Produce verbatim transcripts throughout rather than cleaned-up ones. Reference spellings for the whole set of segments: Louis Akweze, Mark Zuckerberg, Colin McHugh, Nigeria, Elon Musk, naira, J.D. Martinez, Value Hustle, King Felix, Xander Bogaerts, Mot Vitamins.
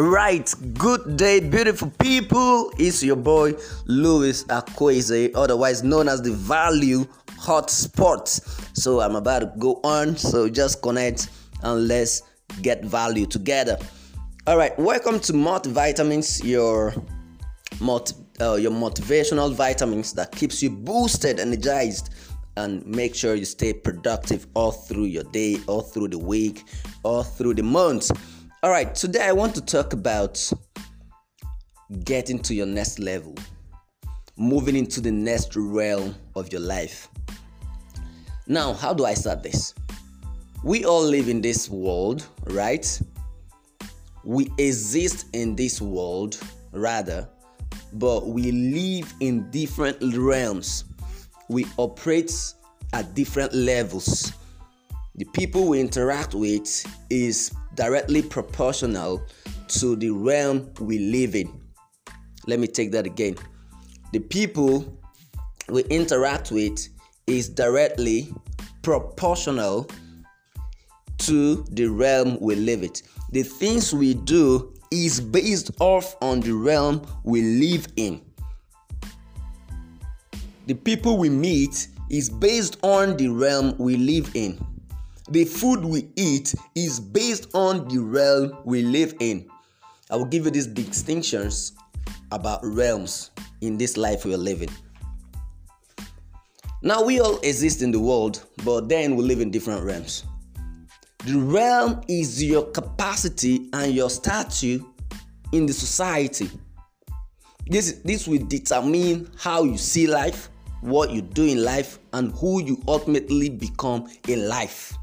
Right, good day, beautiful people. It's your boy Louis Akweze, otherwise known as the Value Hotspot. So I'm about to go on, so just connect and let's get value together. All right, welcome to Mot Vitamins, your mot, uh, your motivational vitamins that keeps you boosted, energized, and make sure you stay productive all through your day, all through the week, all through the month. All right, today I want to talk about getting to your next level, moving into the next realm of your life. Now, how do I start this? We all live in this world, right? We exist in this world, rather, but we live in different realms. We operate at different levels. The people we interact with is directly proportional to the realm we live in. Let me take that again. The people we interact with is directly proportional to the realm we live in. The things we do is based off on the realm we live in. The people we meet is based on the realm we live in. The food we eat is based on the realm we live in. I will give you these distinctions about realms in this life we are living. Now, we all exist in the world, but then we live in different realms. The realm is your capacity and your status in the society. This, this will determine how you see life, what you do in life, and who you ultimately become in life.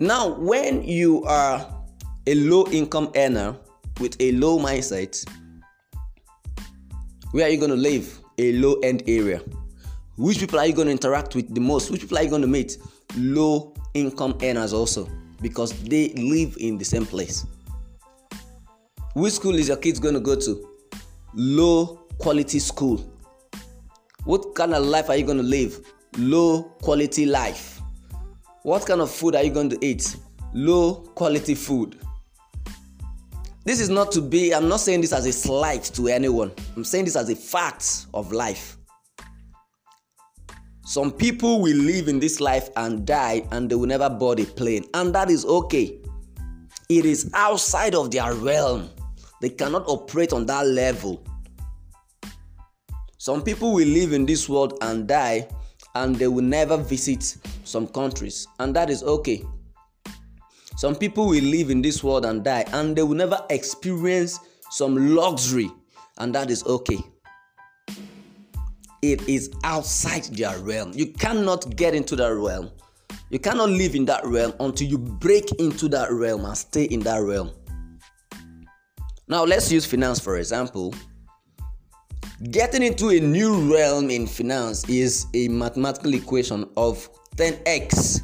Now, when you are a low-income earner with a low mindset, where are you going to live? A low-end area. Which people are you going to interact with the most? Which people are you going to meet? Low-income earners also, because they live in the same place. Which school is your kids going to go to? Low-quality school. What kind of life are you going to live? Low-quality life. What kind of food are you going to eat? Low quality food. This is not to be, I'm not saying this as a slight to anyone. I'm saying this as a fact of life. Some people will live in this life and die and they will never board a plane. And that is okay. It is outside of their realm. They cannot operate on that level. Some people will live in this world and die and they will never visit some countries, and that is okay. Some people will live in this world and die, and they will never experience some luxury, and that is okay. It is outside their realm. You cannot get into that realm. You cannot live in that realm until you break into that realm and stay in that realm. Now, let's use finance for example. Getting into a new realm in finance is a mathematical equation of ten x.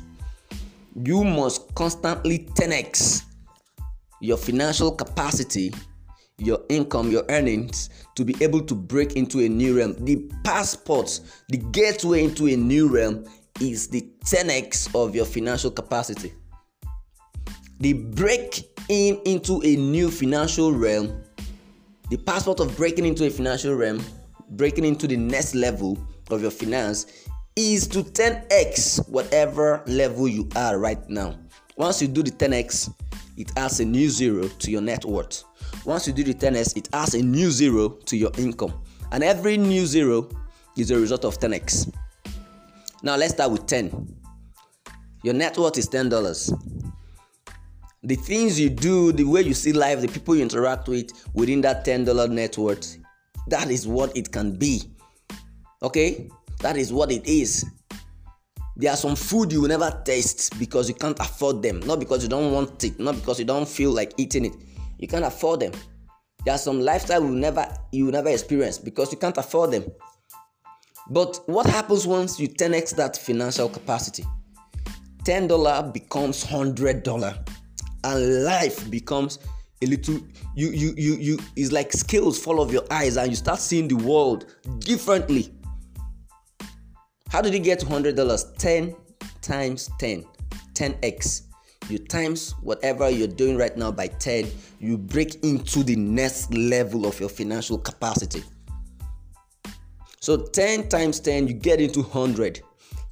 You must constantly ten x your financial capacity, your income, your earnings, to be able to break into a new realm. The passport, the gateway into a new realm is the ten x of your financial capacity. The break in into a new financial realm The passport of breaking into a financial realm, breaking into the next level of your finance, is to ten x whatever level you are right now. Once you do the ten x, it adds a new zero to your net worth. Once you do the ten x, it adds a new zero to your income. And every new zero is a result of ten x. Now let's start with ten. Your net worth is ten dollars. The things you do, the way you see life, the people you interact with within that ten dollars net worth, that is what it can be. Okay? That is what it is. There are some food you will never taste because you can't afford them. Not because you don't want it. Not because you don't feel like eating it. You can't afford them. There are some lifestyle you will never, you will never experience because you can't afford them. But what happens once you ten x that financial capacity? ten dollars becomes one hundred dollars. And life becomes a little, you, you, you, you, it's like scales fall off your eyes and you start seeing the world differently. How did you get one hundred dollars? ten times ten, ten x. you times whatever you're doing right now by ten, you break into the next level of your financial capacity. So ten times ten, you get into one hundred.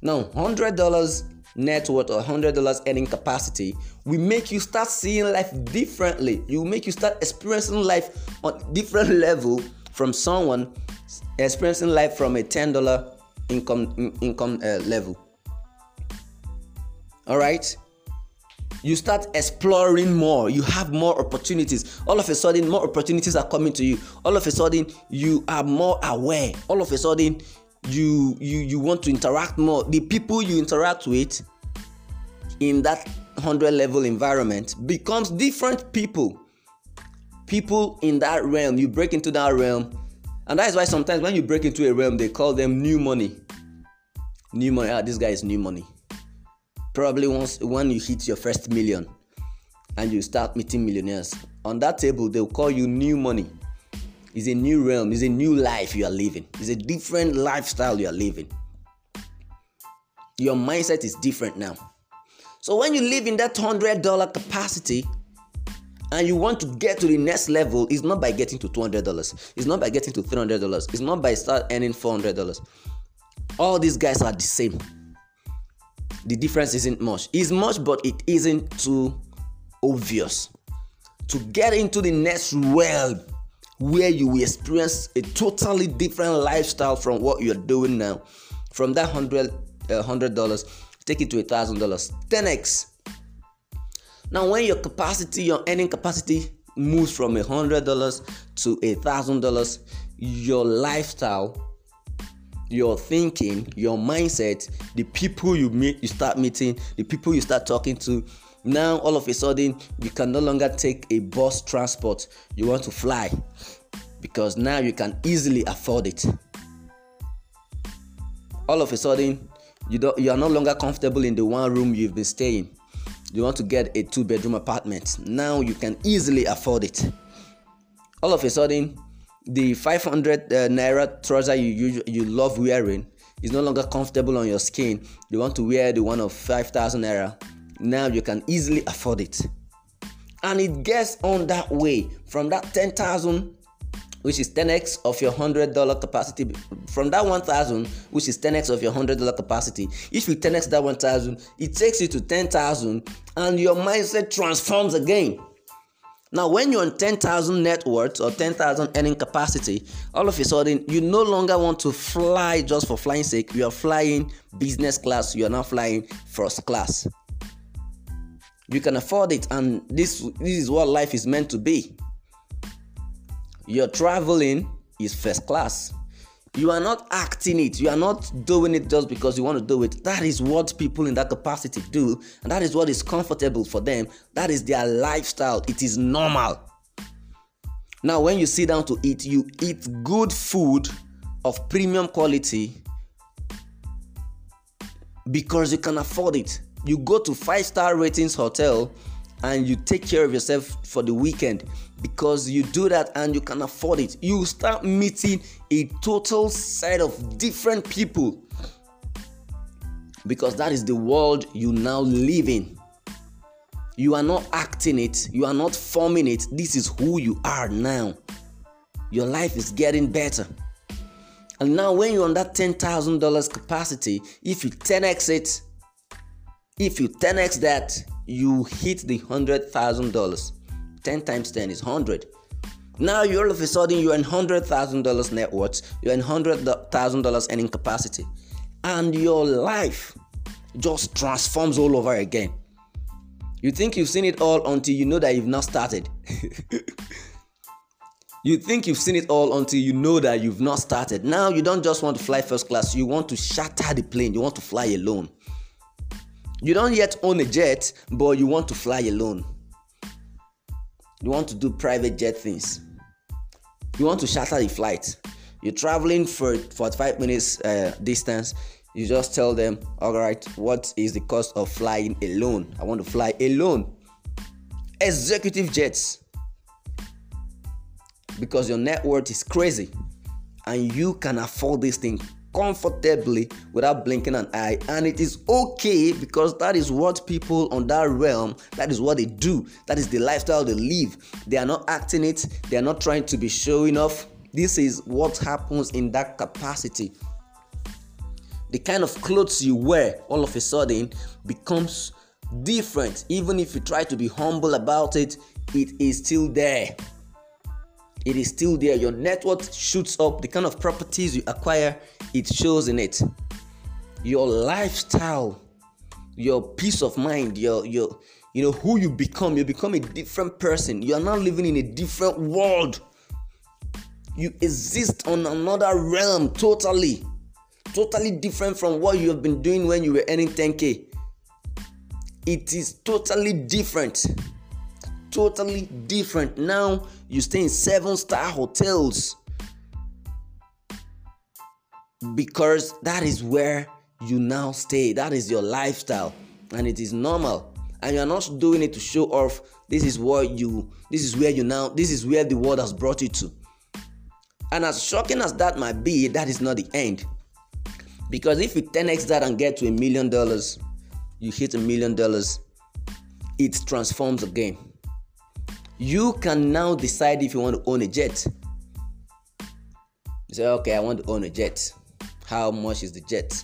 Now, one hundred dollars net worth or one hundred dollars earning capacity will make you start seeing life differently. You will make you start experiencing life on a different level from someone experiencing life from a ten dollars income in, income uh, level. All right? You start exploring more. You have more opportunities. All of a sudden, more opportunities are coming to you. All of a sudden, you are more aware. All of a sudden, you you you want to interact more. The people you interact with in that one hundred level environment becomes different people. People in that realm, you break into that realm. And that is why sometimes when you break into a realm, they call them new money. New money. Ah, this guy is new money. Probably once when you hit your first million and you start meeting millionaires, on that table, they'll call you new money. It's a new realm. It's a new life you are living. It's a different lifestyle you are living. Your mindset is different now. So when you live in that one hundred dollars capacity and you want to get to the next level, it's not by getting to two hundred dollars. It's not by getting to three hundred dollars. It's not by start earning four hundred dollars. All these guys are the same. The difference isn't much. It's much, but it isn't too obvious. To get into the next realm, where you will experience a totally different lifestyle from what you're doing now. From that hundred, uh, one hundred dollars, take it to a one thousand dollars. ten x. Now, when your capacity, your earning capacity moves from one hundred dollars to a one thousand dollars, your lifestyle, your thinking, your mindset, the people you meet, you start meeting, the people you start talking to. Now, all of a sudden, you can no longer take a bus transport. You want to fly because now you can easily afford it. All of a sudden, you don't, you are no longer comfortable in the one room you've been staying. You want to get a two-bedroom apartment. Now you can easily afford it. All of a sudden, the five hundred uh, naira trouser you, you you love wearing is no longer comfortable on your skin. You want to wear the one of five thousand naira. Now you can easily afford it. And it gets on that way from that ten thousand, which is ten x of your one hundred dollars capacity. From that one thousand, which is ten x of your one hundred dollars capacity. If you ten x that one thousand, it takes you to ten thousand and your mindset transforms again. Now, when you're on ten thousand net worth or ten thousand earning capacity, all of a sudden, you no longer want to fly just for flying sake. You are flying business class. You are not flying first class. You can afford it, and this this is what life is meant to be. Your traveling is first class. You are not acting it. You are not doing it just because you want to do it. That is what people in that capacity do, and that is what is comfortable for them. That is their lifestyle. It is normal. Now, when you sit down to eat, you eat good food of premium quality because you can afford it. You go to five-star ratings hotel and you take care of yourself for the weekend because you do that and you can afford it. You start meeting a total set of different people because that is the world you now live in. You are not acting it. You are not forming it. This is who you are now. Your life is getting better. And now when you're on that ten thousand dollars capacity, if you ten x it, if you ten x that, you hit the one hundred thousand dollars. ten times ten is one hundred. Now, you all of a sudden, you're in one hundred thousand dollars net worth. You're in one hundred thousand dollars earning capacity. And your life just transforms all over again. You think you've seen it all until you know that you've not started. You think you've seen it all until you know that you've not started. Now, you don't just want to fly first class. You want to shatter the plane. You want to fly alone. You don't yet own a jet, but you want to fly alone. You want to do private jet things. You want to shatter the flight. You're traveling for forty-five minutes uh, distance. You just tell them, all right, what is the cost of flying alone? I want to fly alone. Executive jets. Because your net worth is crazy. And you can afford this thing comfortably without blinking an eye, and it is okay because that is what people on that realm, that is what they do, that is the lifestyle they live. They are not acting it, they are not trying to be showing off. This is what happens in that capacity. The kind of clothes you wear all of a sudden becomes different. Even if you try to be humble about it, it is still there. It is still there. Your net worth shoots up. The kind of properties you acquire, it shows in it. Your lifestyle, your peace of mind, your your you know who you become. You become a different person. You are now living in a different world. You exist on another realm totally. Totally different from what you have been doing when you were earning ten K. It is totally different. Totally different. Now you stay in seven-star hotels because that is where you now stay. That is your lifestyle, and it is normal. And you are not doing it to show off. This is what you. This is where you now. This is where the world has brought you to. And as shocking as that might be, that is not the end. Because if you ten x that and get to a million dollars, you hit a million dollars. It transforms again. You can now decide if you want to own a jet. You say, okay, I want to own a jet. How much is the jet?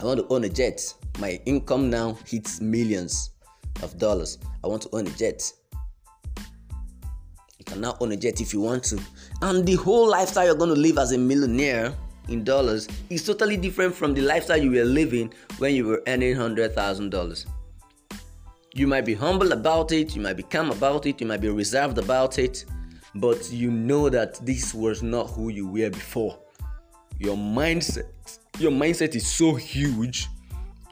I want to own a jet. My income now hits millions of dollars. I want to own a jet. You can now own a jet if you want to. And the whole lifestyle you're going to live as a millionaire in dollars is totally different from the lifestyle you were living when you were earning one hundred thousand dollars. You might be humble about it, you might be calm about it, you might be reserved about it, but you know that this was not who you were before. Your mindset, your mindset is so huge,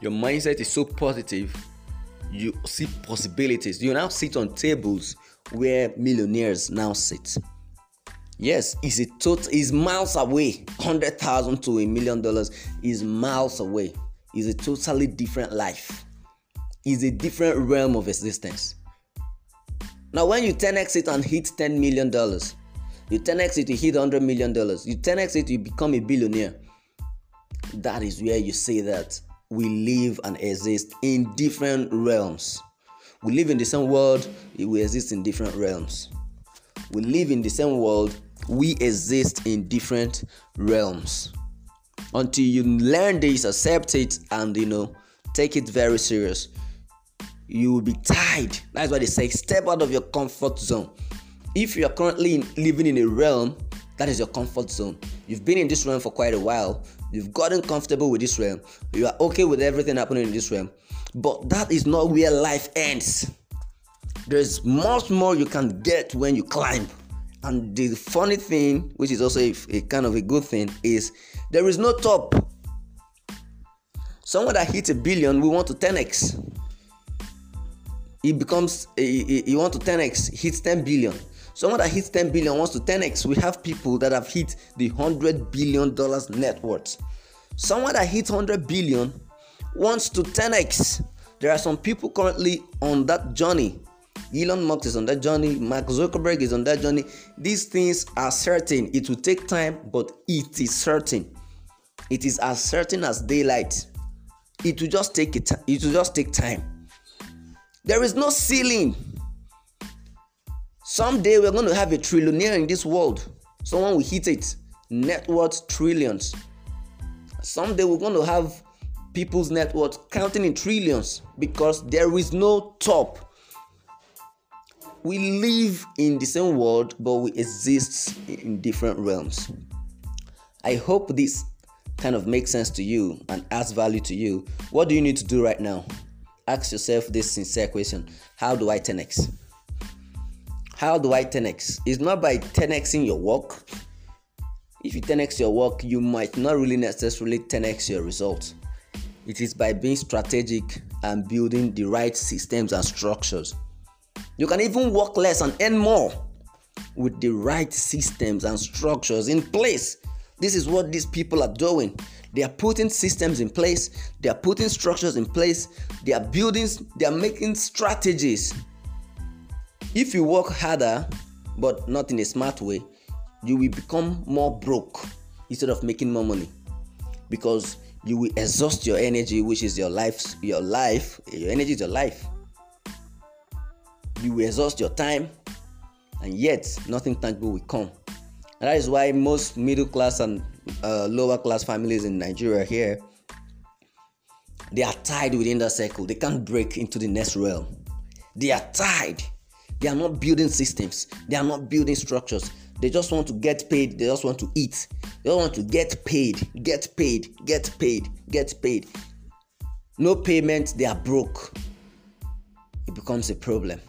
your mindset is so positive, you see possibilities. You now sit on tables where millionaires now sit. Yes, it's a tot- it's miles away. one hundred thousand dollars to a million dollars is miles away. It's a totally different life. Is a different realm of existence. Now, when you ten x it and hit ten million dollars, you ten x it, you hit one hundred million dollars, you ten x it, you become a billionaire. That is where you say that we live and exist in different realms. We live in the same world, we exist in different realms. We live in the same world, we exist in different realms. Until you learn this, accept it, and, you know, take it very serious. You will be tied. That's why they say step out of your comfort zone. If you are currently in, living in a realm, that is your comfort zone. You've been in this realm for quite a while. You've gotten comfortable with this realm. You are okay with everything happening in this realm. But that is not where life ends. There's much more you can get when you climb. And the funny thing, which is also a, a kind of a good thing, is there is no top. Someone that hits a billion, we want to ten x. He becomes, you want to ten x, hits ten billion. Someone that hits ten billion wants to ten x. We have people that have hit the one hundred billion dollars net worth. Someone that hits one hundred billion wants to ten x. There are some people currently on that journey. Elon Musk is on that journey. Mark Zuckerberg is on that journey. These things are certain. It will take time, but it is certain. It is as certain as daylight. It will just take it. It will just take time. There is no ceiling. Someday we're going to have a trillionaire in this world. Someone will hit it. Net worth trillions. Someday we're going to have people's net worth counting in trillions because there is no top. We live in the same world, but we exist in different realms. I hope this kind of makes sense to you and adds value to you. What do you need to do right now? Ask yourself this sincere question. How do I ten x? How do I ten x? It's not by ten xing your work. If you ten x your work, you might not really necessarily ten x your results. It is by being strategic and building the right systems and structures. You can even work less and earn more with the right systems and structures in place. This is what these people are doing. They are putting systems in place. They are putting structures in place. They are building, they are making strategies. If you work harder, but not in a smart way, you will become more broke. instead of making more money, because you will exhaust your energy, which is your life. Your life, your energy is your life. You will exhaust your time, and yet nothing tangible will come. And that is why most middle class and uh, lower class families in Nigeria here, they are tied within that circle. They can't break into the next realm. They are tied. They are not building systems. They are not building structures. They just want to get paid. They just want to eat. They just want to get paid, get paid, get paid, get paid. No payment, they are broke. It becomes a problem.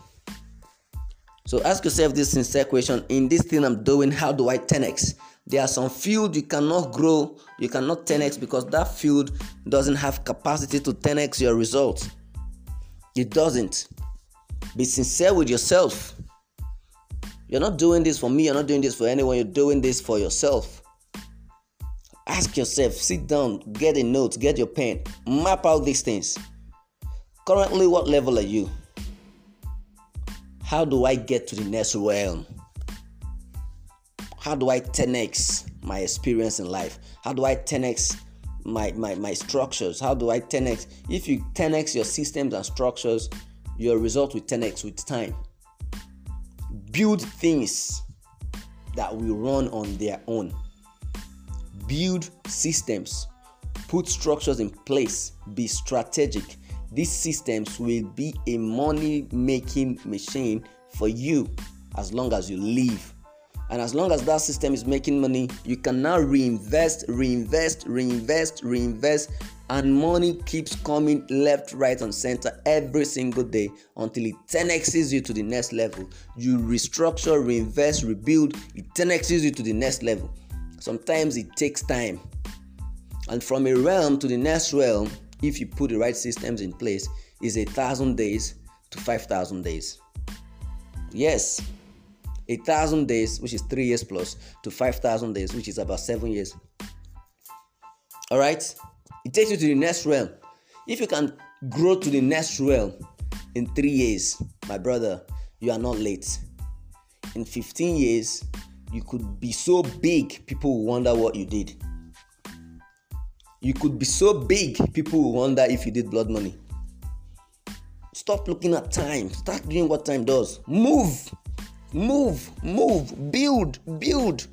So ask yourself this sincere question. In this thing I'm doing, how do I ten x? There are some fields you cannot grow. You cannot ten x because that field doesn't have capacity to ten x your results. It doesn't. Be sincere with yourself. You're not doing this for me. You're not doing this for anyone. You're doing this for yourself. Ask yourself. Sit down. Get a note. Get your pen. Map out these things. Currently, what level are you? How do I get to the next realm? How do I ten x my experience in life? How do I ten x my, my, my structures? How do I ten x? If you ten x your systems and structures, your result will ten x with time. Build things that will run on their own. Build systems. Put structures in place. Be strategic. These systems will be a money-making machine for you as long as you live. And as long as that system is making money, you can now reinvest, reinvest, reinvest, reinvest, and money keeps coming left, right, and center every single day until it ten x's you to the next level. You restructure, reinvest, rebuild, it ten x's you to the next level. Sometimes it takes time. And from a realm to the next realm, if you put the right systems in place, is a thousand days to five thousand days. Yes, a thousand days, which is three years plus, to five thousand days, which is about seven years. All right, it takes you to the next realm. If you can grow to the next realm in three years, my brother, you are not late. In fifteen years, you could be so big, people will wonder what you did. You could be so big, people will wonder if you did blood money. Stop looking at time. Start doing what time does. Move, move, move, build, build.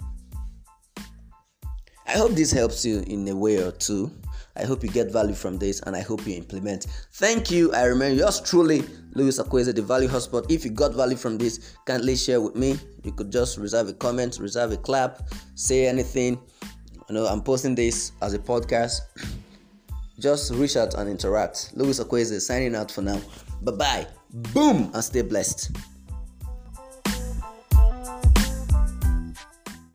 I hope this helps you in a way or two. I hope you get value from this, and I hope you implement. Thank you. I remain yours truly, Louis Akweze, the Value Hustle. If you got value from this, kindly share with me. You could just reserve a comment, reserve a clap, say anything. You know, I'm posting this as a podcast. Just reach out and interact. Louis Akweze signing out for now. Bye-bye. Boom, and stay blessed.